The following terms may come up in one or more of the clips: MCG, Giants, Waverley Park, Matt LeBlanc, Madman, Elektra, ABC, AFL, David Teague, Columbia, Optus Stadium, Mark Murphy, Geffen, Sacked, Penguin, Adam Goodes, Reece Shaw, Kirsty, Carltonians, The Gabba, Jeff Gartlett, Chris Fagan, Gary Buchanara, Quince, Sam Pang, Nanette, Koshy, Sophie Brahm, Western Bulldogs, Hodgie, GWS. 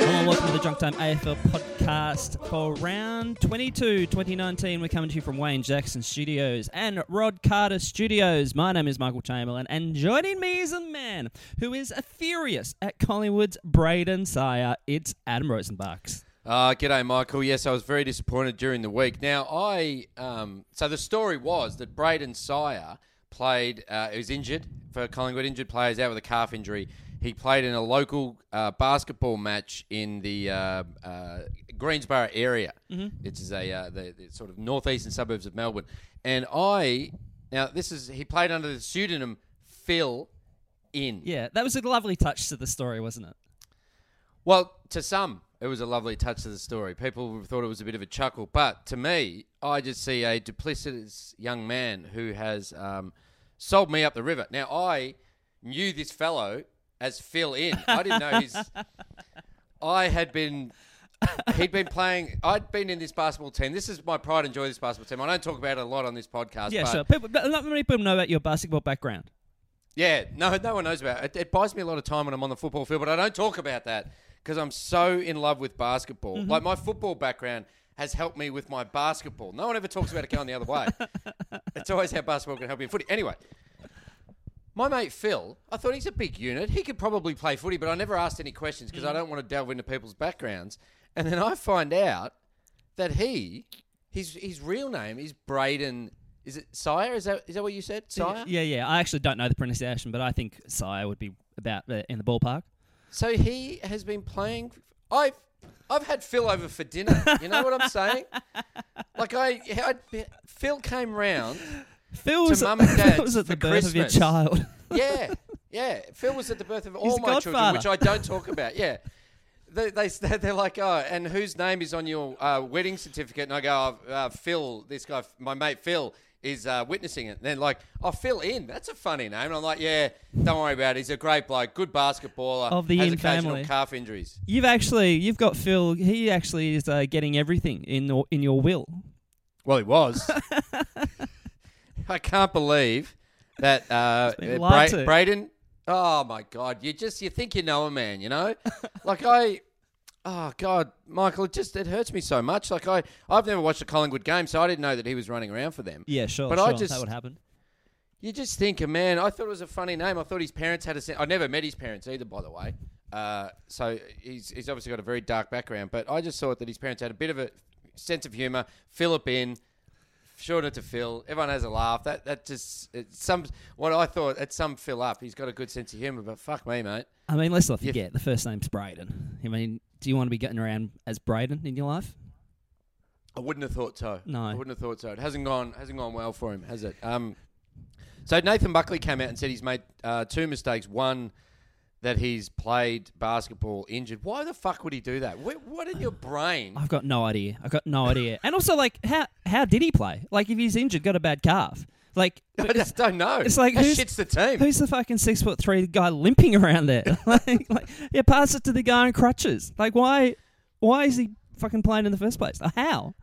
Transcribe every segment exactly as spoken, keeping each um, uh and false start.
Hello, welcome to the Junk Time A F L podcast for round twenty-two, twenty nineteen. We're coming to you from Wayne Jackson Studios and Rod Carter Studios. My name is Michael Chamberlain, and joining me is a man who is a furious at Collingwood's Brayden Sire. It's Adam Rosenbarks. Uh, g'day, Michael. Yes, I was very disappointed during the week. Now, I um, so the story was that Brayden Sire played, uh, he was injured for Collingwood, injured players out with a calf injury. He played in a local uh, basketball match in the uh, uh, Greensboro area, mm-hmm. which is a uh, the, the sort of northeastern suburbs of Melbourne. And I, now this is, he played under the pseudonym Phil Inn. Yeah, that was a lovely touch to the story, wasn't it? Well, to some. It was a lovely touch to the story. People thought it was a bit of a chuckle. But to me, I just see a duplicitous young man who has um, sold me up the river. Now, I knew this fellow as Phil Inn. I didn't know his... I had been... He'd been playing... I'd been in this basketball team. This is my pride and joy, this basketball team. I don't talk about it a lot on this podcast. Yeah, but sure. People, not many people know about your basketball background. Yeah, no, no one knows about it. It, it buys me a lot of time when I'm on the football field, but I don't talk about that. Because I'm so in love with basketball. Mm-hmm. Like, my football background has helped me with my basketball. No one ever talks about it going the other way. It's always how basketball can help you in footy. Anyway, my mate Phil, I thought he's a big unit. He could probably play footy, but I never asked any questions because mm. I don't want to delve into people's backgrounds. And then I find out that he, his his real name is Brayden. Is it Sire? Is that is that what you said? Sire? Yeah, yeah. I actually don't know the pronunciation, but I think Sire would be about uh, in the ballpark. So he has been playing. I've I've had Phil over for dinner. You know what I'm saying? Like I, I Phil came round Phil to was mum and dad Phil was at the birth Christmas. Of your child. Yeah, yeah. Phil was at the birth of all He's my children, which I don't talk about. Yeah, they they they're like, oh, and whose name is on your uh, wedding certificate? And I go, oh, uh, Phil. This guy, my mate Phil. Is uh, witnessing it. And they're like, oh, Phil Inn, that's a funny name. And I'm like, yeah, don't worry about it. He's a great bloke, good basketballer. Of the Inn family. Has occasional calf injuries. You've actually, you've got Phil, he actually is uh, getting everything in, the, in your will. Well, he was. I can't believe that uh, Bra- Brayden, oh my God, you just, you think you know a man, you know? Like I... Oh, God, Michael, it just it hurts me so much. Like, I, I've never watched a Collingwood game, so I didn't know that he was running around for them. Yeah, sure, but sure. I just, that would happen. You just think, man, I thought it was a funny name. I thought his parents had a sense. I never met his parents either, by the way. Uh, so he's he's obviously got a very dark background, but I just thought that his parents had a bit of a sense of humour. Philip in, shorter to Phil. Everyone has a laugh. That that just, it's some what I thought, at some Phil up. He's got a good sense of humour, but fuck me, mate. I mean, let's not forget, the first name's Brayden. I mean... Do you want to be getting around as Brayden in your life? I wouldn't have thought so. No, I wouldn't have thought so. It hasn't gone hasn't gone well for him, has it? Um, so Nathan Buckley came out and said he's made uh, two mistakes. One, that he's played basketball injured. Why the fuck would he do that? What, what in your brain? I've got no idea. I've got no idea. And also, like, how how did he play? Like, if he's injured, got a bad calf. Like, I just don't know. It's like, that shit's the team. Who's the fucking six foot three guy limping around there? like, like, yeah, pass it to the guy on crutches. Like, why, why is he fucking playing in the first place? How?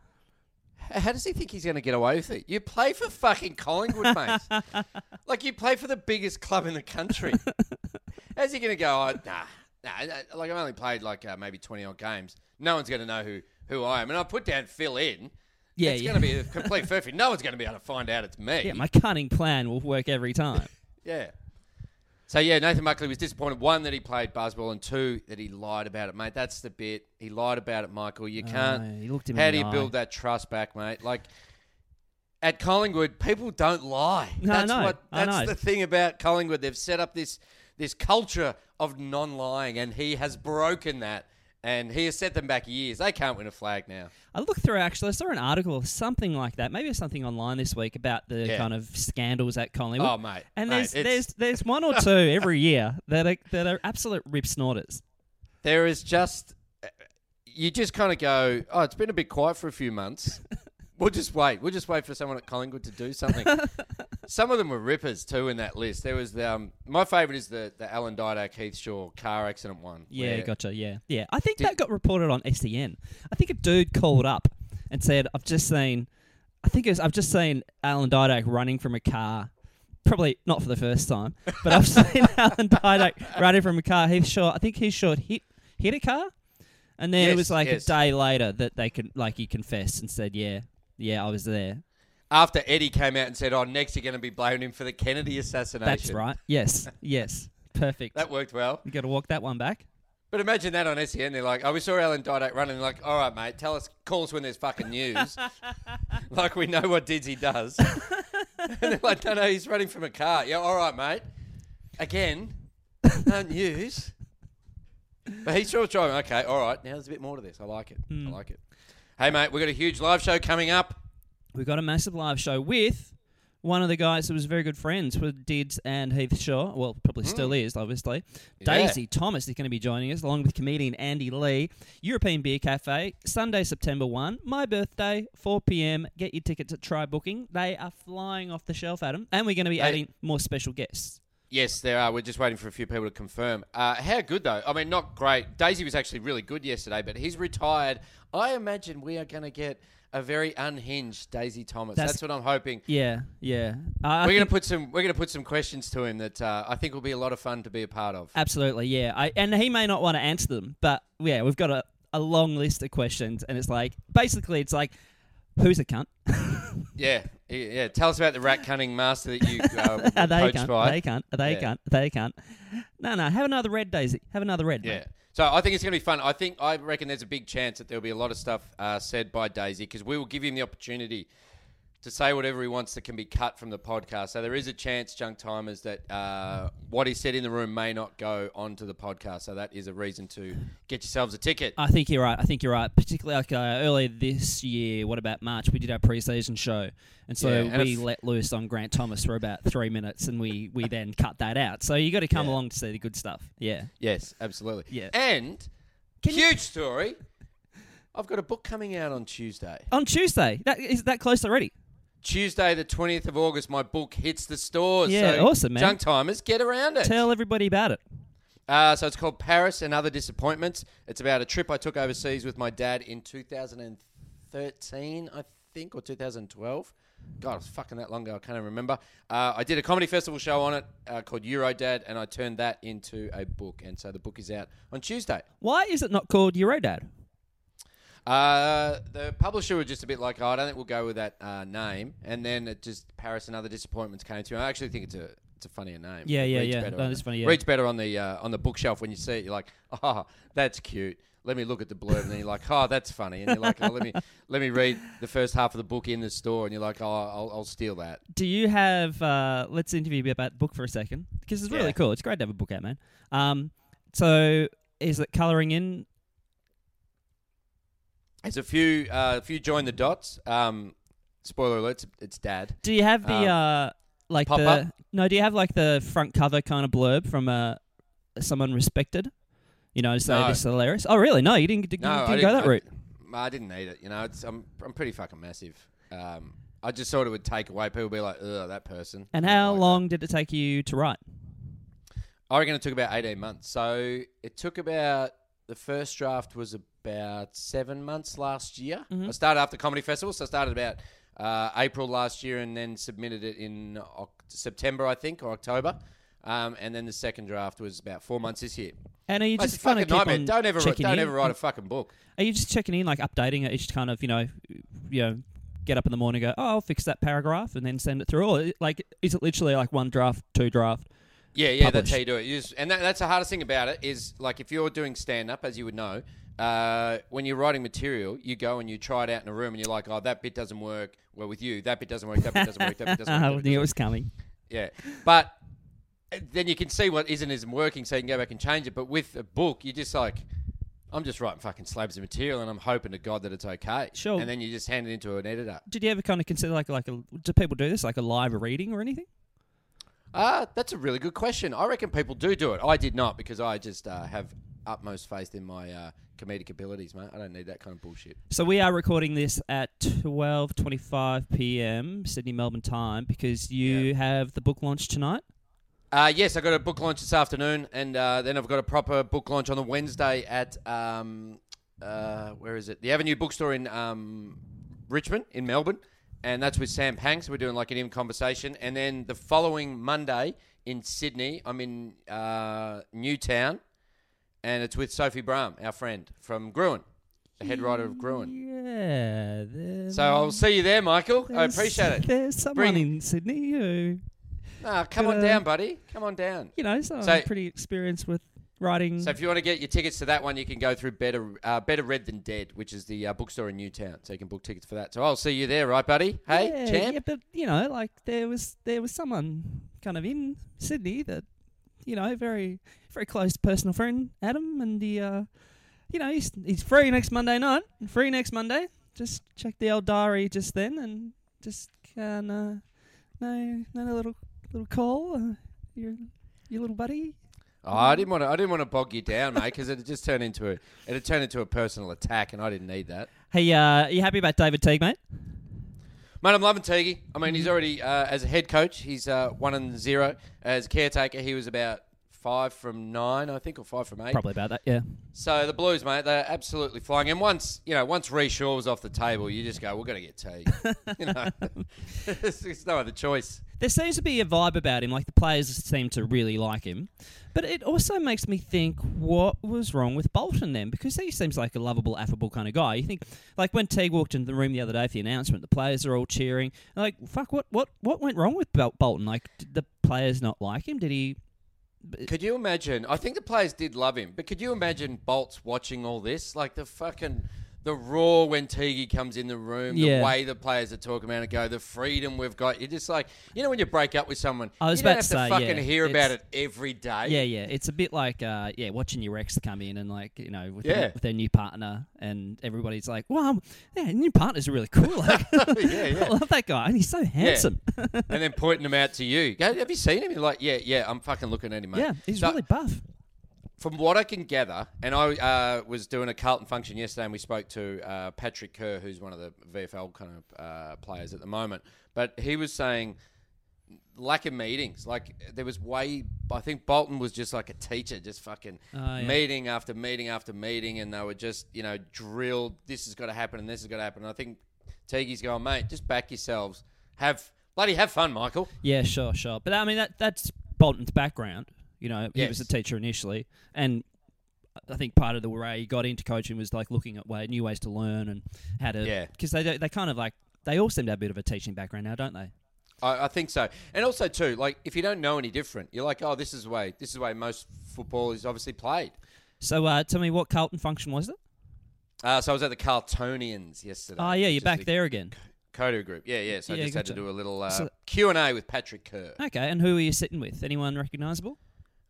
How does he think he's going to get away with it? You play for fucking Collingwood, mate. Like, you play for the biggest club in the country. How's he going to go? Oh, nah, nah. Like, I've only played like uh, maybe twenty odd games. No one's going to know who who I am. And I put down Phil Inn. Yeah, it's yeah. going to be a complete furphy. No one's going to be able to find out it's me. Yeah, my cunning plan will work every time. Yeah. So, yeah, Nathan Buckley was disappointed. One, that he played basketball, and two, that he lied about it, mate. That's the bit. He lied about it, Michael. You can't... Oh, he looked him How in do you eye. Build that trust back, mate? Like, at Collingwood, people don't lie. No, that's I know. What, that's I know. The thing about Collingwood. They've set up this this culture of non-lying, and he has broken that. And he has set them back years. They can't win a flag now. I looked through, actually, I saw an article or something like that. Maybe something online this week about the yeah. kind of scandals at Collingwood. Oh, mate. And mate, there's, there's there's one or two every year that are, that are absolute rip snorters. There is just... You just kind of go, oh, it's been a bit quiet for a few months. We'll just wait. We'll just wait for someone at Collingwood to do something. Some of them were rippers too in that list. There was the, um, my favourite is the the Alan Didak Heath Shaw car accident one. Yeah, gotcha. Yeah, yeah. I think did, that got reported on S E N. I think a dude called up and said, "I've just seen, I think it was, I've just seen Alan Didak running from a car." Probably not for the first time, but I've seen Alan Didak running from a car. Heath Shaw. I think Heath Shaw hit hit a car, and then yes, it was like yes. a day later that they could like he confessed and said, "Yeah." Yeah, I was there. After Eddie came out and said, oh, next you're going to be blaming him for the Kennedy assassination. That's right. Yes, yes. Perfect. That worked well. You got to walk that one back. But imagine that on S E N. They're like, oh, we saw Alan Didak running. They're like, all right, mate, tell us, call us when there's fucking news. Like we know what Didzy does. And they're like, no, no, he's running from a car. Yeah, all right, mate. Again, no news. But he's still driving. Okay, all right. Now there's a bit more to this. I like it. Mm. I like it. Hey, mate, we've got a huge live show coming up. We've got a massive live show with one of the guys who was very good friends with Dids and Heath Shaw. Well, probably mm. still is, obviously. Yeah. Daisy Thomas is going to be joining us, along with comedian Andy Lee. European Beer Cafe, Sunday, September first. My birthday, four p.m. Get your tickets at Try Booking. They are flying off the shelf, Adam. And we're going to be hey. adding more special guests. Yes, there are. We're just waiting for a few people to confirm. Uh, how good, though? I mean, not great. Daisy was actually really good yesterday, but he's retired. I imagine we are going to get a very unhinged Daisy Thomas. That's, That's what I'm hoping. Yeah, yeah. Uh, we're going to put some. We're going to put some questions to him that uh, I think will be a lot of fun to be a part of. Absolutely, yeah. I, and he may not want to answer them, but yeah, we've got a, a long list of questions, and it's like basically it's like, who's a cunt? Yeah. Yeah, tell us about the rat cunning master that you uh, were coached can't, by. They can't. They yeah. can't. They can't. No, no. Have another red, Daisy. Have another red. Yeah. Mate. So I think it's going to be fun. I think I reckon there's a big chance that there'll be a lot of stuff uh, said by Daisy because we will give him the opportunity to say whatever he wants that can be cut from the podcast. So there is a chance, Junk Timers, that uh, what he said in the room may not go onto the podcast. So that is a reason to get yourselves a ticket. I think you're right. I think you're right. Particularly like uh, earlier this year, what about March, we did our pre-season show. And so yeah, and we if... let loose on Grant Thomas for about three minutes and we, we then cut that out. So you got to come yeah. along to see the good stuff. Yeah. Yes, absolutely. Yeah. And can huge you... story, I've got a book coming out on Tuesday. On Tuesday? That, is that close already? Tuesday, the twentieth of August, my book hits the stores. Yeah, so awesome, man. Junk Timers, get around it. Tell everybody about it. Uh, so it's called Paris and Other Disappointments. It's about a trip I took overseas with my dad in two thousand thirteen, I think, or two thousand twelve. God, it was fucking that long ago. I can't even remember. Uh, I did a comedy festival show on it uh, called Euro Dad, and I turned that into a book. And so the book is out on Tuesday. Why is it not called Euro Dad? Uh, the publisher were just a bit like, oh, I don't think we'll go with that uh, name. And then it just Paris and Other Disappointments came to me. I actually think it's a it's a funnier name. Yeah, yeah, yeah. No, it's funny. Yeah. Reads better on the uh, on the bookshelf when you see it. You're like, oh, that's cute. Let me look at the blurb, and then you're like, oh, that's funny. And you're like, oh, let me let me read the first half of the book in the store, and you're like, oh, I'll, I'll steal that. Do you have? Uh, let's interview about the book for a second because it's really yeah. cool. It's great to have a book out, man. Um, so is it colouring in? There's a few, uh, few join the dots. Um, spoiler alert, it's, it's Dad. Do you have the, um, uh, like the... Up? No, do you have, like, the front cover kind of blurb from uh, someone respected? You know, to say no. This is hilarious? Oh, really? No, you didn't, did, no, you didn't, didn't go that I, route? I didn't need it. You know, it's, I'm I'm pretty fucking massive. Um, I just thought it would take away. People be like, ugh, that person. And how like long that. did it take you to write? I reckon it took about eighteen months. So it took about... The first draft was about seven months last year. Mm-hmm. I started after Comedy Festival, so I started about uh, April last year and then submitted it in o- September, I think, or October. Um, and then the second draft was about four months this year. And are you just kind of keep on don't ever checking don't in? ever write a fucking book. Are you just checking in, like updating it each kind of, you know, you know, get up in the morning and go, oh, I'll fix that paragraph and then send it through? Or like, is it literally like one draft, two draft? Yeah, yeah, publish. That's how you do it. You just, and that, that's the hardest thing about it is, like, if you're doing stand-up, as you would know, uh, when you're writing material, you go and you try it out in a room and you're like, oh, that bit doesn't work. Well, with you, that bit doesn't work, that bit doesn't work, that bit doesn't work. I knew it was coming. Yeah. But then you can see what isn't isn't working so you can go back and change it. But with a book, you're just like, I'm just writing fucking slabs of material and I'm hoping to God that it's okay. Sure. And then you just hand it into an editor. Did you ever kind of consider, like, like a, do people do this, like a live reading or anything? Uh, that's a really good question. I reckon people do do it. I did not, because I just uh, have utmost faith in my uh, comedic abilities, mate. I don't need that kind of bullshit. So we are recording this at twelve twenty-five p.m. Sydney, Melbourne time, because you yeah. have the book launch tonight. Uh, yes, I've got a book launch this afternoon, and uh, then I've got a proper book launch on the Wednesday at, um, uh, where is it? The Avenue Bookstore in um, Richmond, in Melbourne, and that's with Sam Pang, so we're doing like an in conversation. And then the following Monday in Sydney, I'm in uh, Newtown, and it's with Sophie Brahm, our friend from Gruen, the head writer of Gruen. Yeah. So I'll see you there, Michael. I appreciate it. There's someone Bring- in Sydney who... No, come uh, on down, buddy. Come on down. You know, so, so I'm pretty experienced with writing. So if you want to get your tickets to that one, you can go through Better uh, Better Red Than Dead, which is the uh, bookstore in Newtown. So you can book tickets for that. So I'll see you there, right, buddy? Hey, yeah, champ? Yeah, but, you know, like there was there was someone kind of in Sydney that, you know, very very close personal friend, Adam, and the, uh, you know, he's, he's free next Monday night. Free next Monday. Just check the old diary just then and just can, uh, no, no little... Little call, uh, your your little buddy. Oh, I didn't want to. I didn't want to bog you down, mate, because it just turned into a it turned into a personal attack, and I didn't need that. Hey, uh, are you happy about David Teague, mate? Mate, I'm loving Teague. I mean, he's already uh, as a head coach, he's uh, one and zero. As caretaker, he was about five from nine, I think, or five from eight. Probably about that, yeah. So the Blues, mate, they're absolutely flying. And once you know, once Reece Shaw was off the table, you just go, we're going to get Teague. You know, it's no other choice. There seems to be a vibe about him, like the players seem to really like him. But it also makes me think, what was wrong with Bolton then? Because he seems like a lovable, affable kind of guy. You think, like when Teague walked into the room the other day for the announcement, the players are all cheering. Like, fuck, what what, what went wrong with Bolton? Like, did the players not like him? Did he... Could you imagine? I think the players did love him, but could you imagine Bolt's watching all this? Like the fucking... The roar when Teague comes in the room, yeah. the way the players are talking about it, go, the freedom we've got. You're just like, you know when you break up with someone, I was you don't about have to, say, to fucking yeah, hear about it every day. Yeah, yeah. It's a bit like, uh, yeah, watching your ex come in and like, you know, with, yeah. their, with their new partner and everybody's like, wow, yeah, new partners are really cool. Like, yeah, yeah. I love that guy and he's so handsome. Yeah. And then pointing him out to you. Go, have you seen him? You're like, yeah, yeah, I'm fucking looking at him, mate. Yeah, he's so, really buff. From what I can gather, and I uh, was doing a Carlton function yesterday and we spoke to uh, Patrick Kerr, who's one of the V F L kind of uh, players at the moment, but he was saying lack of meetings. Like there was way... I think Bolton was just like a teacher, just fucking uh, yeah. meeting after meeting after meeting, and they were just, you know, drilled, this has got to happen and this has got to happen. And I think Teague's going, mate, just back yourselves. Have... Bloody have fun, Michael. Yeah, sure, sure. But I mean, that that's Bolton's background. You know, yes. He was a teacher initially, and I think part of the way he got into coaching was like looking at way, new ways to learn and how to... Yeah. Because they, they kind of like... They all seem to have a bit of a teaching background now, don't they? I, I think so. And also too, like if you don't know any different, you're like, oh, this is the way, this is the way most football is obviously played. So uh, tell me, what Carlton function was it? Uh, so I was at the Carltonians yesterday. Oh, yeah, you're back the there again. Coda group. Yeah, yeah. So yeah, I just had to do a little uh, so, Q and A with Patrick Kerr. Okay, and who are you sitting with? Anyone recognisable?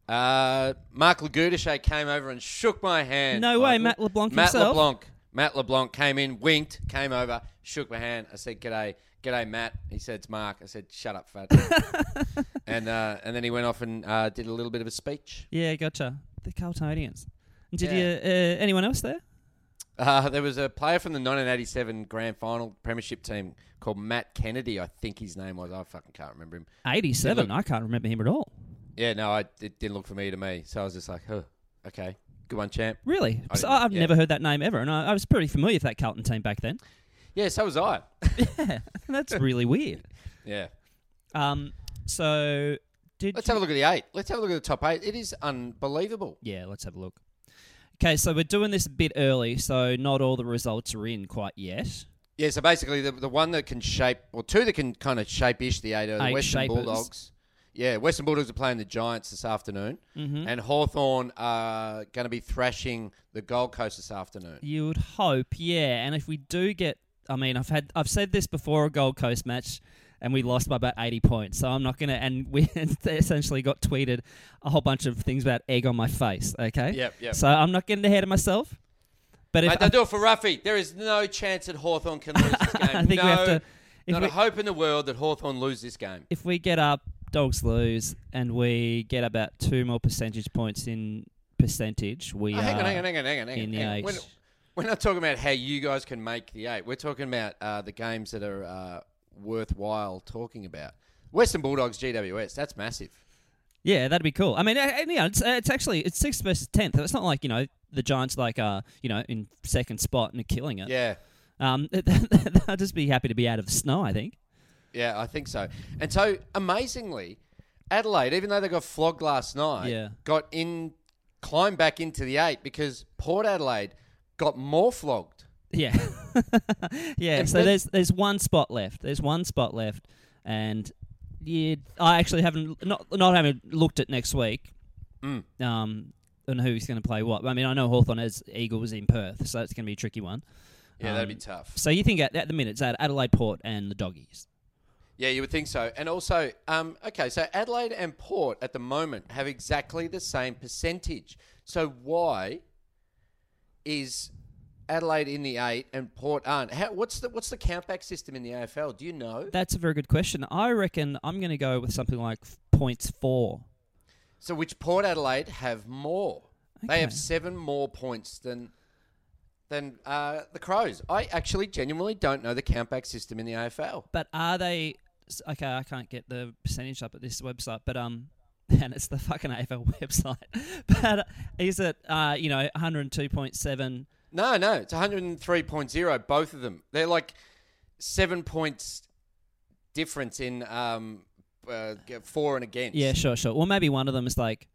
Uh, Mark Laguertishé came over and shook my hand. No way, Michael. Matt LeBlanc Matt himself. Matt LeBlanc. Matt LeBlanc came in, winked, came over, shook my hand. I said, "G'day, g'day, Matt." He said, "It's Mark." I said, "Shut up, fat." and uh, and then he went off and uh, did a little bit of a speech. Yeah, gotcha. The Carltonians. Did yeah. you? Uh, anyone else there? Uh, there was a player from the nineteen eighty-seven Grand Final Premiership team called Matt Kennedy. I think his name was. I fucking can't remember him. eighty-seven. I can't remember him at all. Yeah, no, I, it didn't look familiar to me. So I was just like, huh, okay, good one, champ. Really? So I've yeah. never heard that name ever. And I, I was pretty familiar with that Carlton team back then. Yeah, so was I. yeah, that's really weird. Yeah. Um. So did Let's you... have a look at the eight. Let's have a look at the top eight. It is unbelievable. Yeah, let's have a look. Okay, so we're doing this a bit early, so not all the results are in quite yet. Yeah, so basically the the one that can shape, or two that can kind of shape-ish the eight are the eight Western shapers. Bulldogs. Yeah, Western Bulldogs are playing the Giants this afternoon, mm-hmm. and Hawthorn are going to be thrashing the Gold Coast this afternoon. You would hope, yeah. And if we do get, I mean, I've had, I've said this before, a Gold Coast match, and we lost by about eighty points. So I'm not going to, and we essentially got tweeted a whole bunch of things about egg on my face. Okay, yep, yep. So I'm not getting ahead of myself. But if Mate, they'll I, do it for Ruffy. There is no chance that Hawthorn can lose this game. I think no, we have to, not we, a hope in the world that Hawthorn lose this game. If we get up, Dogs lose, and we get about two more percentage points in percentage, we oh, hang are on, hang on, hang on, hang on, hang on. in the hang eight. We're, we're not talking about how you guys can make the eight. We're talking about uh, the games that are uh, worthwhile talking about. Western Bulldogs, G W S, that's massive. Yeah, that'd be cool. I mean, and, yeah, it's, it's actually it's sixth versus tenth. It's not like, you know, the Giants like are, you know, in second spot and are killing it. Yeah. Um, they'll just be happy to be out of the snow, I think. Yeah, I think so. And so, amazingly, Adelaide, even though they got flogged last night, yeah. got in, climbed back into the eight because Port Adelaide got more flogged. Yeah. yeah, and so then, there's there's one spot left. There's one spot left and... Yeah, I actually haven't not not having looked at next week, mm. um, and who's going to play what. I mean, I know Hawthorn has Eagles in Perth, so that's going to be a tricky one. Yeah, um, that'd be tough. So you think at, at the minute it's at Adelaide, Port, and the Doggies? Yeah, you would think so. And also, um, okay, so Adelaide and Port at the moment have exactly the same percentage. So why is Adelaide in the eight and Port aren't? How, what's the what's the countback system in the A F L? Do you know? That's a very good question. I reckon I'm going to go with something like points four. So which Port Adelaide have more? Okay. They have seven more points than than uh, the Crows. I actually genuinely don't know the countback system in the A F L. But are they? Okay, I can't get the percentage up at this website, but um. And it's the fucking A F L website. But is it uh you know one oh two point seven? No, no, it's one oh three point oh, both of them. They're like seven points difference in um, uh, for and against. Yeah, sure, sure. Well, maybe one of them is like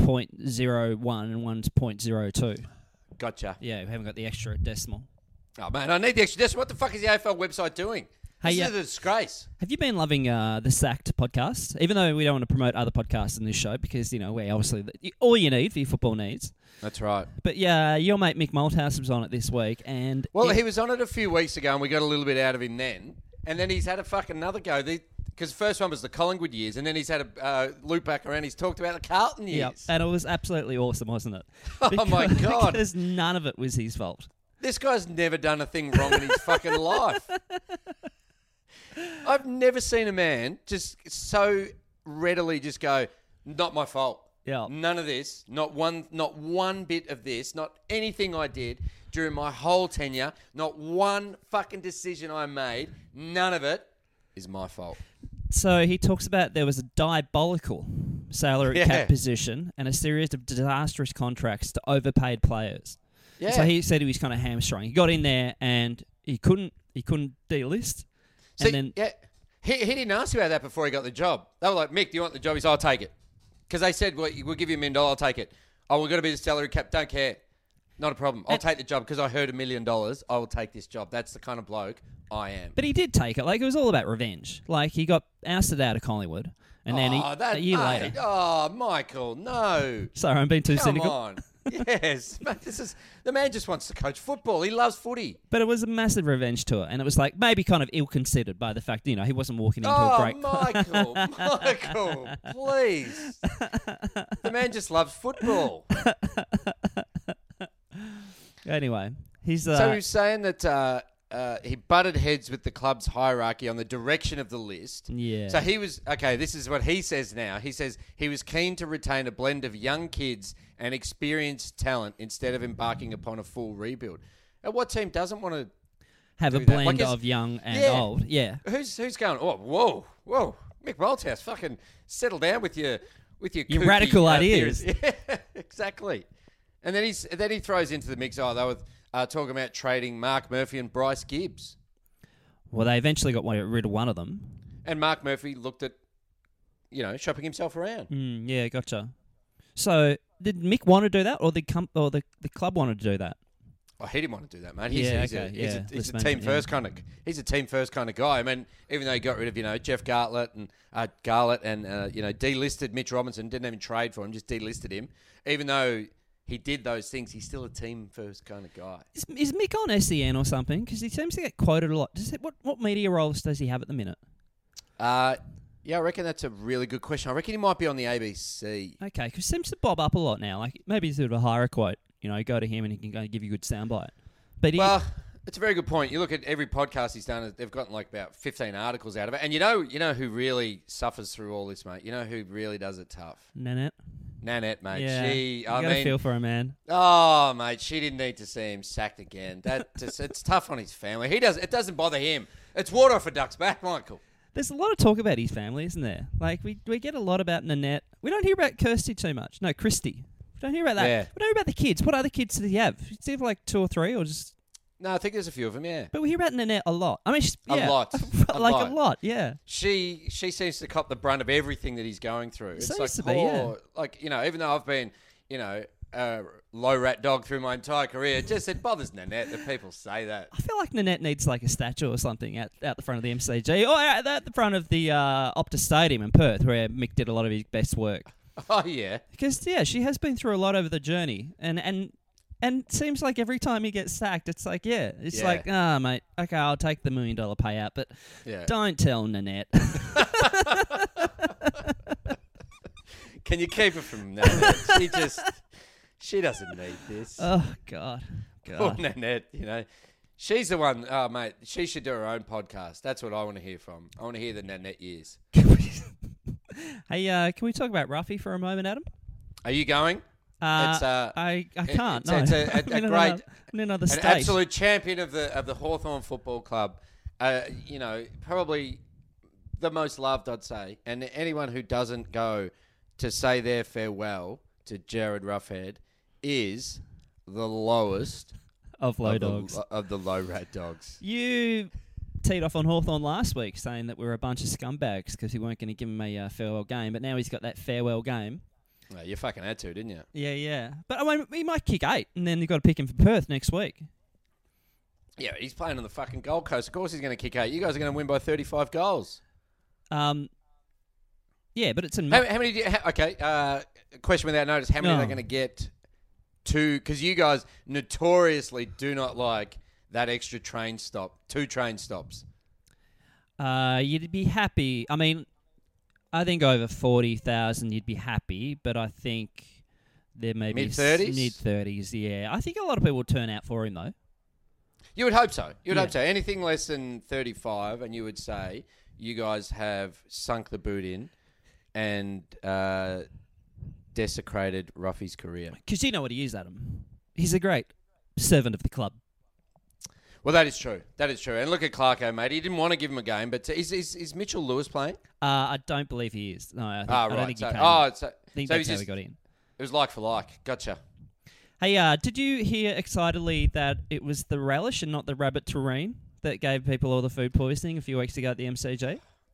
zero point zero one and one's zero point zero two. Gotcha. Yeah, we haven't got the extra decimal. Oh, man, I need the extra decimal. What the fuck is the A F L website doing? Hey, this yeah. is a disgrace. Have you been loving uh, the Sacked podcast? Even though we don't want to promote other podcasts in this show because, you know, we're obviously the, all you need for your football needs. That's right. But yeah, your mate Mick Malthouse was on it this week. and Well, he was on it a few weeks ago and we got a little bit out of him then. And then he's had a fucking another go. Because the first one was the Collingwood years and then he's had a uh, loop back around. He's talked about the Carlton years. Yep, and it was absolutely awesome, wasn't it? Because, oh my God. Because none of it was his fault. This guy's never done a thing wrong in his fucking life. I've never seen a man just so readily just go, not my fault. Yeah. None of this, not one not one bit of this, not anything I did during my whole tenure, not one fucking decision I made, none of it is my fault. So he talks about there was a diabolical salary yeah. cap position and a series of disastrous contracts to overpaid players. Yeah. So he said he was kind of hamstrung. He got in there and he couldn't he couldn't delist. So and then yeah, he, he didn't ask you about that before he got the job. They were like, Mick, do you want the job? He said, I'll take it. Because they said, well, we'll give you a million dollars, I'll take it. Oh, we've got to be the salary cap. Don't care. Not a problem. I'll and, take the job because I heard a million dollars. I will take this job. That's the kind of bloke I am. But he did take it. Like, it was all about revenge. Like, he got ousted out of Collingwood. And oh, then he, that, a year mate, later. Oh, Michael, no. Sorry, I'm being too Come cynical. Come on. Yes, mate, this is the man just wants to coach football. He loves footy. But it was a massive revenge tour, and it was like maybe kind of ill-considered by the fact, you know, he wasn't walking into oh, a break. Oh, Michael, Michael, please! The man just loves football. Anyway, he's uh, so he's saying that uh, uh, he butted heads with the club's hierarchy on the direction of the list. Yeah. So he was okay. This is what he says now. He says he was keen to retain a blend of young kids and experienced talent instead of embarking upon a full rebuild. And what team doesn't want to have a blend like of young and yeah. old? Yeah. Who's who's going? Oh, whoa, whoa! Mick Malthouse, fucking settle down with your with your, your kooky, radical uh, ideas. Yeah, exactly. And then he's then he throws into the mix. Oh, they were uh, talking about trading Mark Murphy and Bryce Gibbs. Well, they eventually got rid of one of them. And Mark Murphy looked at, you know, shopping himself around. Mm, yeah, gotcha. So. Did Mick want to do that, or the com- or the, the club wanted to do that? Oh, he didn't want to do that, man. He's, yeah, he's okay. a, he's yeah. a, he's a team it, first yeah. kind of. He's a team first kind of guy. I mean, even though he got rid of you know Jeff Gartlett and uh, Garlett and uh, you know delisted Mitch Robinson, didn't even trade for him, just delisted him. Even though he did those things, he's still a team first kind of guy. Is, is Mick on S E N or something? Because he seems to get quoted a lot. Does it, what what media roles does he have at the minute? Uh. Yeah, I reckon that's a really good question. I reckon he might be on the A B C. Okay, because it seems to bob up a lot now. Like maybe he's sort of a higher quote. You know, go to him and he can go and give you a good soundbite. But well, he, it's a very good point. You look at every podcast he's done; they've gotten like about fifteen articles out of it. And you know, you know who really suffers through all this, mate. You know who really does it tough? Nanette. Nanette, mate. Yeah, she, I you gotta mean, feel for her, man. Oh, mate, she didn't need to see him sacked again. That just, it's tough on his family. He does. It doesn't bother him. It's water off a duck's back, Michael. There's a lot of talk about his family, isn't there? Like we, we get a lot about Nanette. We don't hear about Kirsty too much. No, Christy. We don't hear about that. Yeah. We don't hear about the kids. What other kids do they have? Do they have like two or three, or just? No, I think there's a few of them. Yeah, but we hear about Nanette a lot. I mean, she's, yeah, a lot, a like lot. a lot. Yeah, she she seems to cop the brunt of everything that he's going through. It's like, to be, oh, yeah. like you know, even though I've been, you know, a low rat dog through my entire career, it just it bothers Nanette that people say that. I feel like Nanette needs like a statue or something out, out the front of the M C G or out at the front of the uh, Optus Stadium in Perth, where Mick did a lot of his best work. Oh yeah, because yeah, she has been through a lot over the journey, and and and it seems like every time he gets sacked, it's like yeah, it's yeah. like ah, oh, mate, okay, I'll take the million dollar payout, but yeah. don't tell Nanette. Can you keep it from Nanette? She just she doesn't need this. Oh God, God, oh, Nanette, you know. She's the one, oh, mate, she should do her own podcast. That's what I want to hear from. I want to hear the Nanette years. Hey, uh, can we talk about Ruffy for a moment, Adam? Are you going? Uh, it's, uh, I I can't. It's, no. it's a, a, a, a great, in another state. An absolute champion of the of the Hawthorn Football Club. Uh, you know, probably the most loved, I'd say. And anyone who doesn't go to say their farewell to Jared Roughead is the lowest of low of dogs the, of the low rat dogs. You teed off on Hawthorn last week saying that we were a bunch of scumbags because we weren't going to give him a uh, farewell game, but now he's got that farewell game. Well, you fucking had to, didn't you? Yeah, yeah. But I mean, he might kick eight, and then you've got to pick him for Perth next week. Yeah, he's playing on the fucking Gold Coast. Of course he's going to kick eight. You guys are going to win by thirty-five goals. Um, Yeah, but it's... in How, how many... Do you, how, okay, uh, question without notice. How many oh. are they going to get to... Because you guys notoriously do not like... That extra train stop, two train stops. Uh, you'd be happy. I mean, I think over forty thousand you'd be happy, but I think there may be... Mid-thirties? Mid-thirties, yeah. I think a lot of people will turn out for him, though. You would hope so. You would yeah. hope so. Anything less than thirty-five, and you would say you guys have sunk the boot in and uh, desecrated Ruffy's career. Because you know what he is, Adam. He's a great servant of the club. Well, that is true. That is true. And look at Clarko, mate. He didn't want to give him a game, but is is, is Mitchell Lewis playing? Uh, I don't believe he is. No, I, think, ah, right. I don't think so, he can. Oh, so, I think so that's how just, we got in. It was like for like. Gotcha. Hey, uh, did you hear excitedly that it was the relish and not the rabbit terrine that gave people all the food poisoning a few weeks ago at the M C G?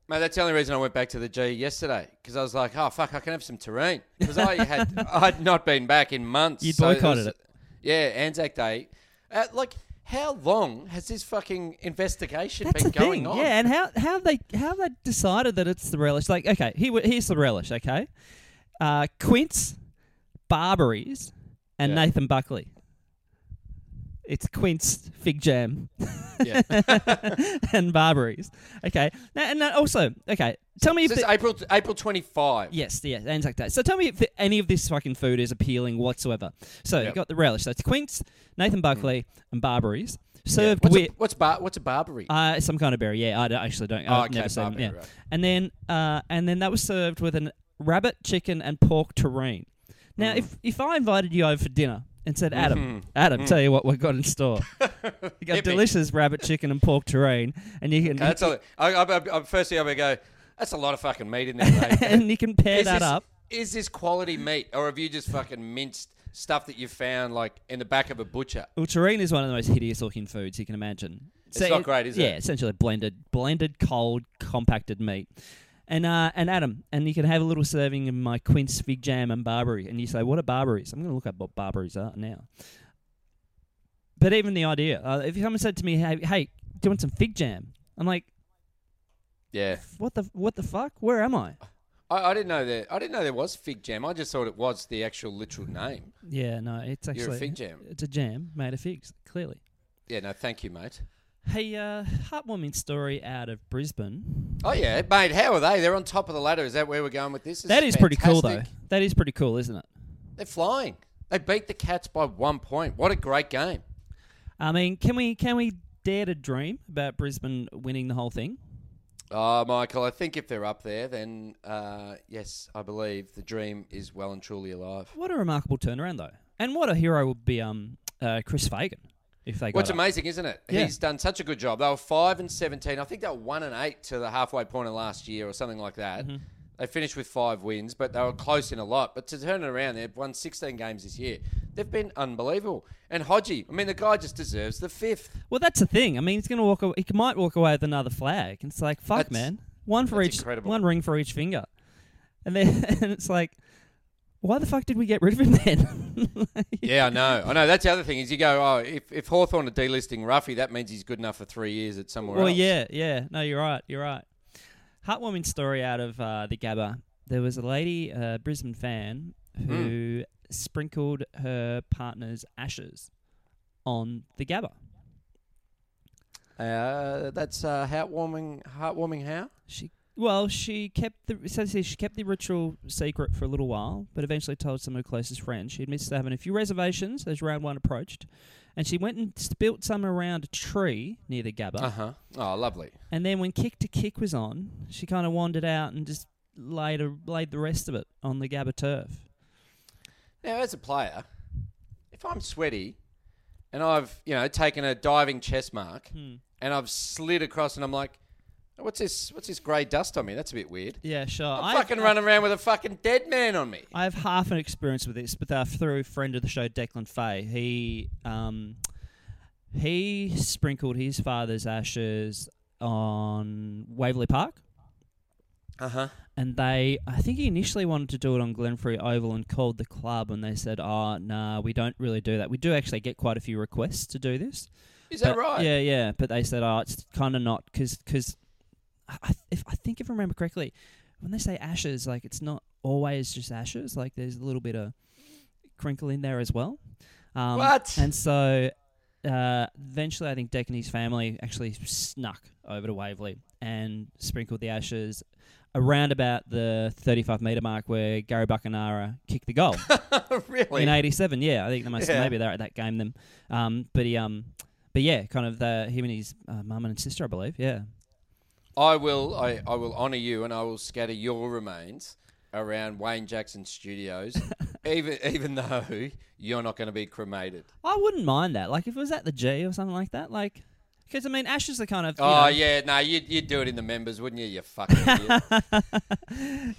Mate, that's the only reason I went back to the G yesterday, because I was like, oh, fuck, I can have some terrine. Because I had I'd not been back in months. You so boycotted it, was, it. Yeah, Anzac Day. Uh, like... How long has this fucking investigation That's been going thing. on? Yeah, and how how have they how have they decided that it's the relish? Like, okay, here here's the relish. Okay, uh, Quince, Barberries, and yeah. Nathan Buckley. It's Quince fig jam, yeah. and Barberries. Okay, now, and now also okay. Tell me so if this the, April April twenty five. Yes, yeah, Anzac Day. So tell me if the, any of this fucking food is appealing whatsoever. So yep. you've got the relish. So it's Quince, Nathan Buckley, mm. and Barberries served yeah. what's with a, what's bar, what's a barberry? Uh, some kind of berry. Yeah, I don't, actually don't. Oh, I've okay, never seen them. Yeah, right. and then uh, and then that was served with a rabbit, chicken, and pork terrine. Now, mm. if if I invited you over for dinner. And said, Adam, mm-hmm. Adam, mm. tell you what we've got in store. You got delicious me. rabbit, chicken, and pork terrine, and you can. Okay, that's all. I, I, I, I, firstly, I'm gonna go. That's a lot of fucking meat in there, mate. And you can pair is that this, up. Is this quality meat, or have you just fucking minced stuff that you found like in the back of a butcher? Well, terrine is one of the most hideous-looking foods you can imagine. It's so not it, great, is yeah, it? Yeah, essentially blended, blended, cold, compacted meat. And uh, and Adam, and you can have a little serving in my quince, fig jam, and barberry. And you say, what are barberries? I'm going to look up what barberries are now. But even the idea, uh, if someone said to me, hey, hey, do you want some fig jam? I'm like, yeah, what the what the fuck? Where am I? I, I didn't know there. I didn't know there was fig jam. I just thought it was the actual literal name. Yeah, no, it's actually You're a fig jam. It's a jam made of figs, clearly. Yeah, no, thank you, mate. Hey, uh, heartwarming story out of Brisbane. Oh, yeah. Mate, how are they? They're on top of the ladder. Is that where we're going with this? This that is, is pretty cool, though. That is pretty cool, isn't it? They're flying. They beat the Cats by one point. What a great game. I mean, can we can we dare to dream about Brisbane winning the whole thing? Oh, Michael, I think if they're up there, then uh, yes, I believe the dream is well and truly alive. What a remarkable turnaround, though. And what a hero would be um, uh, Chris Fagan if they got What's well, amazing, isn't it? Yeah. He's done such a good job. They were five and seventeen. I think they were one and eight to the halfway point of last year or something like that. Mm-hmm. They finished with five wins, but they were close in a lot. But to turn it around, they've won sixteen games this year. They've been unbelievable. And Hodgie, I mean, the guy just deserves the fifth. Well, that's the thing. I mean, he's going to walk away. He might walk away with another flag. It's like, fuck, that's, man. One for each, incredible. One ring for each finger. And then and it's like, why the fuck did we get rid of him then? Like, yeah, I know. I know. That's the other thing is you go, oh, if, if Hawthorn are delisting Ruffy, that means he's good enough for three years at somewhere well, else. Well, yeah, yeah. No, you're right. You're right. Heartwarming story out of uh, the Gabba. There was a lady, a uh, Brisbane fan, who mm. sprinkled her partner's ashes on the Gabba. Uh, that's uh, heartwarming. Heartwarming how? She well, she kept the so she kept the ritual secret for a little while, but eventually told some of her closest friends. She admits to having a few reservations as round one approached. And she went and spilt some around a tree near the Gabba. Uh-huh. Oh, lovely. And then when Kick to Kick was on, she kind of wandered out and just laid a, laid the rest of it on the Gabba turf. Now, as a player, if I'm sweaty and I've, you know, taken a diving chest mark hmm. and I've slid across and I'm like, what's this What's this grey dust on me? That's a bit weird. Yeah, sure. I'm I've, fucking I've, running around with a fucking dead man on me. I have half an experience with this, but uh, through a friend of the show, Declan Fay, he um, he sprinkled his father's ashes on Waverley Park. Uh-huh. And they, I think he initially wanted to do it on Glenfrey Oval and called the club and they said, oh, nah, we don't really do that. We do actually get quite a few requests to do this. Is but, that right? Yeah, yeah. But they said, oh, it's kind of not, because... I, th- if, I think if I remember correctly, when they say ashes, like it's not always just ashes. Like there's a little bit of crinkle in there as well. Um, what? And so uh, eventually I think Deck and his family actually snuck over to Waverley and sprinkled the ashes around about the thirty-five metre mark where Gary Buchanara kicked the goal. Really? In eighty-seven, yeah. I think they must yeah. maybe they were at that game then. Um, but, he, um, but yeah, kind of the, him and his uh, mum and sister, I believe, yeah. I will I, I will honour you and I will scatter your remains around Wayne Jackson Studios, even even though you're not going to be cremated. I wouldn't mind that. Like, if it was at the G or something like that, like... Because, I mean, ashes are kind of... Oh, know. yeah, no, nah, you'd, you'd do it in the members, wouldn't you, you fucking idiot?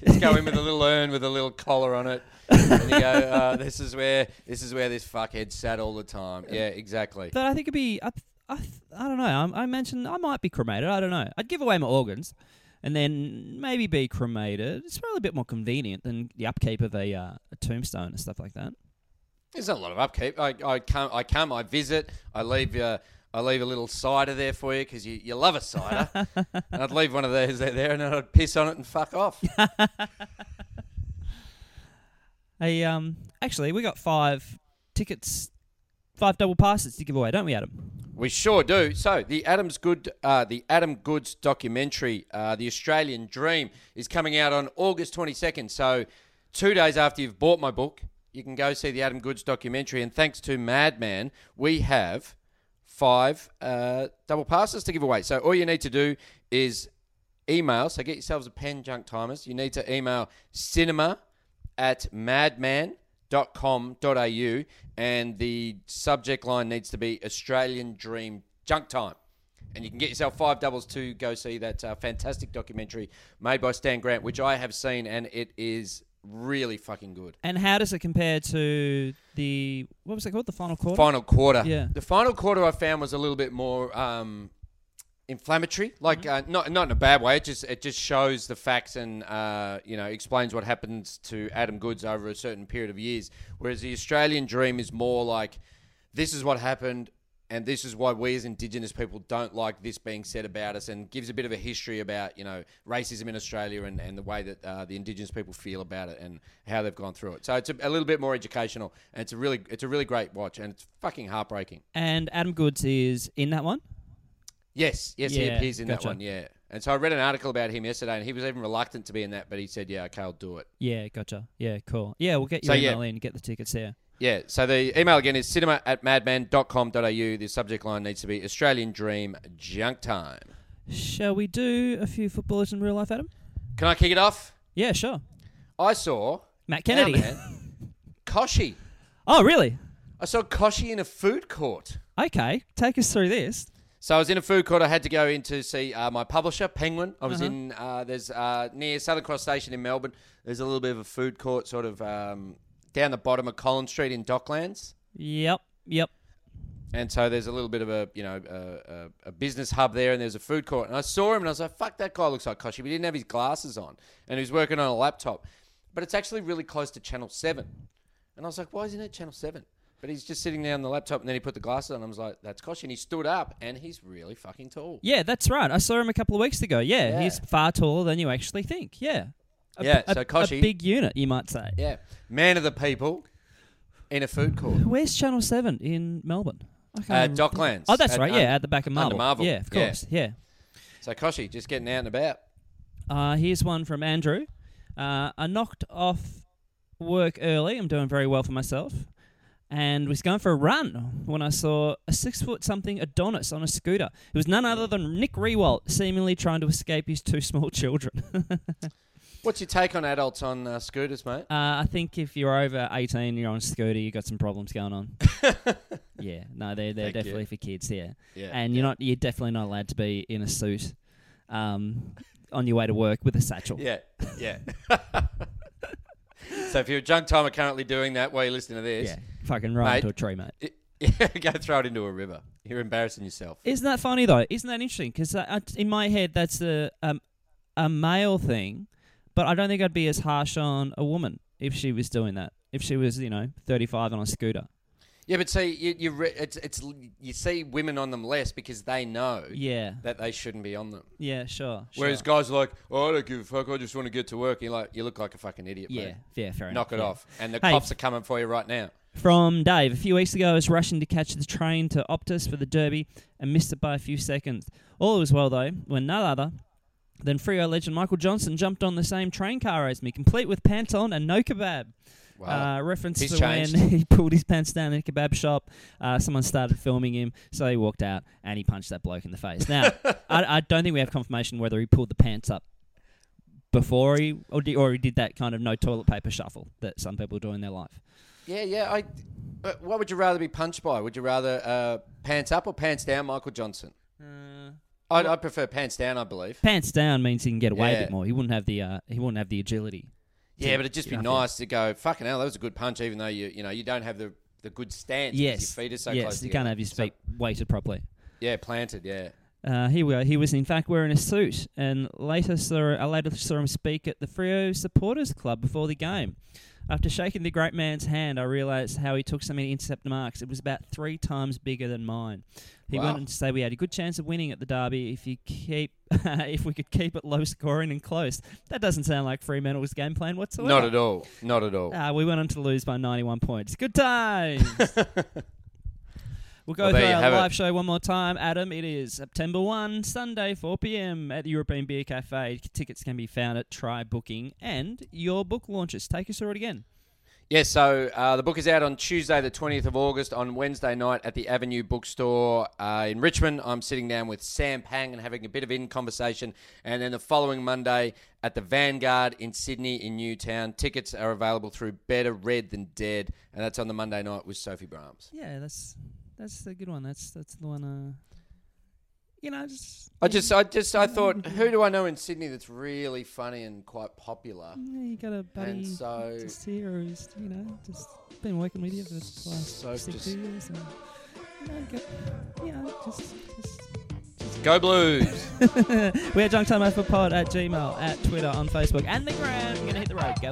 Just go in with a little urn with a little collar on it. And you go, uh, this is where this is where this fuckhead sat all the time. Yeah, exactly. But I think it'd be... up. I th- I don't know. I'm, I mentioned I might be cremated. I don't know. I'd give away my organs and then maybe be cremated. It's probably a bit more convenient than the upkeep of a, uh, a tombstone and stuff like that. There's not a lot of upkeep. I, I come, I come, I visit. I leave uh, I leave a little cider there for you because you, you love a cider. And I'd leave one of those there and I'd piss on it and fuck off. Hey, um, actually, we got five tickets, five double passes to give away, don't we, Adam? We sure do. So the Adam's Good, uh, the Adam Goodes documentary, uh, The Australian Dream, is coming out on August twenty-second. So two days after you've bought my book, you can go see the Adam Goodes documentary. And thanks to Madman, we have five uh, double passes to give away. So all you need to do is email. So get yourselves a pen, junk timers. You need to email cinema at madman.com.au and the subject line needs to be Australian Dream Junk Time. And you can get yourself five doubles to go see that uh, fantastic documentary made by Stan Grant, which I have seen, and it is really fucking good. And how does it compare to the, what was it called, the Final Quarter? Final Quarter. Yeah. The Final Quarter I found was a little bit more um, inflammatory, like mm-hmm. uh, not not in a bad way. It just it just shows the facts and uh, you know explains what happens to Adam Goodes over a certain period of years. Whereas the Australian Dream is more like this is what happened and this is why we as Indigenous people don't like this being said about us, and gives a bit of a history about you know racism in Australia and, and the way that uh, the Indigenous people feel about it and how they've gone through it. So it's a, a little bit more educational, and it's a really it's a really great watch, and it's fucking heartbreaking. And Adam Goodes is in that one. Yes, yes, yeah, he appears in gotcha. that one, yeah. And so I read an article about him yesterday, and he was even reluctant to be in that, but he said, yeah, okay, I'll do it. Yeah, gotcha. Yeah, cool. Yeah, we'll get your so, email yeah. in, get the tickets there. Yeah, so the email again is cinema at madman dot com dot a u. The subject line needs to be Australian Dream Junk Time. Shall we do a few footballers in real life, Adam? Can I kick it off? Yeah, sure. I saw... Matt Kennedy. Our man, Koshy. Oh, really? I saw Koshy in a food court. Okay, take us through this. So I was in a food court. I had to go in to see uh, my publisher, Penguin. I was uh-huh. in... Uh, there's uh, near Southern Cross Station in Melbourne. There's a little bit of a food court sort of... Um, down the bottom of Collins Street in Docklands. Yep, yep. And so there's a little bit of a, you know, a, a, a business hub there, and there's a food court. And I saw him and I was like, fuck, that guy looks like Koshy. But he didn't have his glasses on. And he was working on a laptop. But it's actually really close to Channel seven. And I was like, why isn't it Channel seven? But he's just sitting there on the laptop, and then he put the glasses on. I was like, that's Koshy. And he stood up, and he's really fucking tall. Yeah, that's right. I saw him a couple of weeks ago. Yeah, yeah. He's far taller than you actually think. Yeah. A, yeah, b- so Koshy, a big unit, you might say. Yeah, man of the people in a food court. Where's Channel seven in Melbourne? Uh, Docklands. Oh, that's at, right, yeah, um, at the back of Marvel. Under Marvel. Yeah, of course, yeah. yeah. So Koshy, just getting out and about. Uh, here's one from Andrew. Uh, I knocked off work early. I'm doing very well for myself. And was going for a run when I saw a six-foot-something Adonis on a scooter. It was none other than Nick Riewoldt, seemingly trying to escape his two small children. What's your take on adults on uh, scooters, mate? Uh, I think if you're over eighteen, you're on a scooter, you've got some problems going on. yeah, no, they're, they're definitely you. for kids, yeah. yeah and yeah. You're not, you're definitely not allowed to be in a suit um, on your way to work with a satchel. Yeah, yeah. So if you're a junk timer currently doing that while you're listening to this... Yeah, fucking run into a tree, mate. It, yeah, go throw it into a river. You're embarrassing yourself. Isn't that funny, though? Isn't that interesting? Because uh, in my head, that's a um, a male thing... But I don't think I'd be as harsh on a woman if she was doing that. If she was, you know, thirty-five on a scooter. Yeah, but see, you you re- it's it's you see women on them less because they know yeah. that they shouldn't be on them. Yeah, sure. Whereas sure. guys are like, oh, I don't give a fuck. I just want to get to work. You like, you look like a fucking idiot. Yeah, mate. yeah, fair enough. Knock it yeah. off, and the hey, cops are coming for you right now. From Dave, a few weeks ago, I was rushing to catch the train to Optus for the Derby and missed it by a few seconds. All was well though when none other. Then Frio legend Michael Johnson jumped on the same train car as me, complete with pants on and no kebab. Wow. Uh, reference He's to changed. When he pulled his pants down in a kebab shop. Uh, someone started filming him, so he walked out and he punched that bloke in the face. Now, I, I don't think we have confirmation whether he pulled the pants up before he or, did, or he did that kind of no toilet paper shuffle that some people do in their life. Yeah, yeah. I. But what would you rather be punched by? Would you rather uh, pants up or pants down Michael Johnson? Uh... I'd, I'd prefer pants down, I believe. Pants down means he can get away yeah. a bit more. He wouldn't have the uh, he wouldn't have the agility. Yeah, but it'd just be nice to go, fucking hell, that was a good punch, even though you you know you don't have the, the good stance yes. because your feet are so yes, close together. Yes, you can't have your feet so, weighted properly. Yeah, planted, yeah. Uh, here we are. He was, in fact, wearing a suit, and later saw, I later saw him speak at the Frio Supporters Club before the game. After shaking the great man's hand, I realised how he took so many intercept marks. It was about three times bigger than mine. He wow. went on to say we had a good chance of winning at the derby if you keep, if we could keep it low scoring and close. That doesn't sound like Fremantle's game plan whatsoever. Not at all. Not at all. Uh, we went on to lose by ninety-one points. Good times. We'll go well, through our live it. show one more time, Adam. It is September first, Sunday, four p.m. at the European Beer Cafe. Tickets can be found at Try Booking. And your book launches. Take us through it again. Yeah, so uh, the book is out on Tuesday, the twentieth of August, on Wednesday night at the Avenue Bookstore uh, in Richmond. I'm sitting down with Sam Pang and having a bit of in conversation. And then the following Monday at the Vanguard in Sydney in Newtown. Tickets are available through Better Red Than Dead. And that's on the Monday night with Sophie Brahms. Yeah, that's... That's a good one. That's that's the one. Uh, you know, just I just I just I thought, who do I know in Sydney that's really funny and quite popular? Yeah, you got a buddy and so just here, who's you know just been working with you for the last so six just years, and you know, got, you know just, just just go Blues. We're Junk Time Over Pod at Gmail, at Twitter, on Facebook, and the gram. We're gonna hit the road. Go.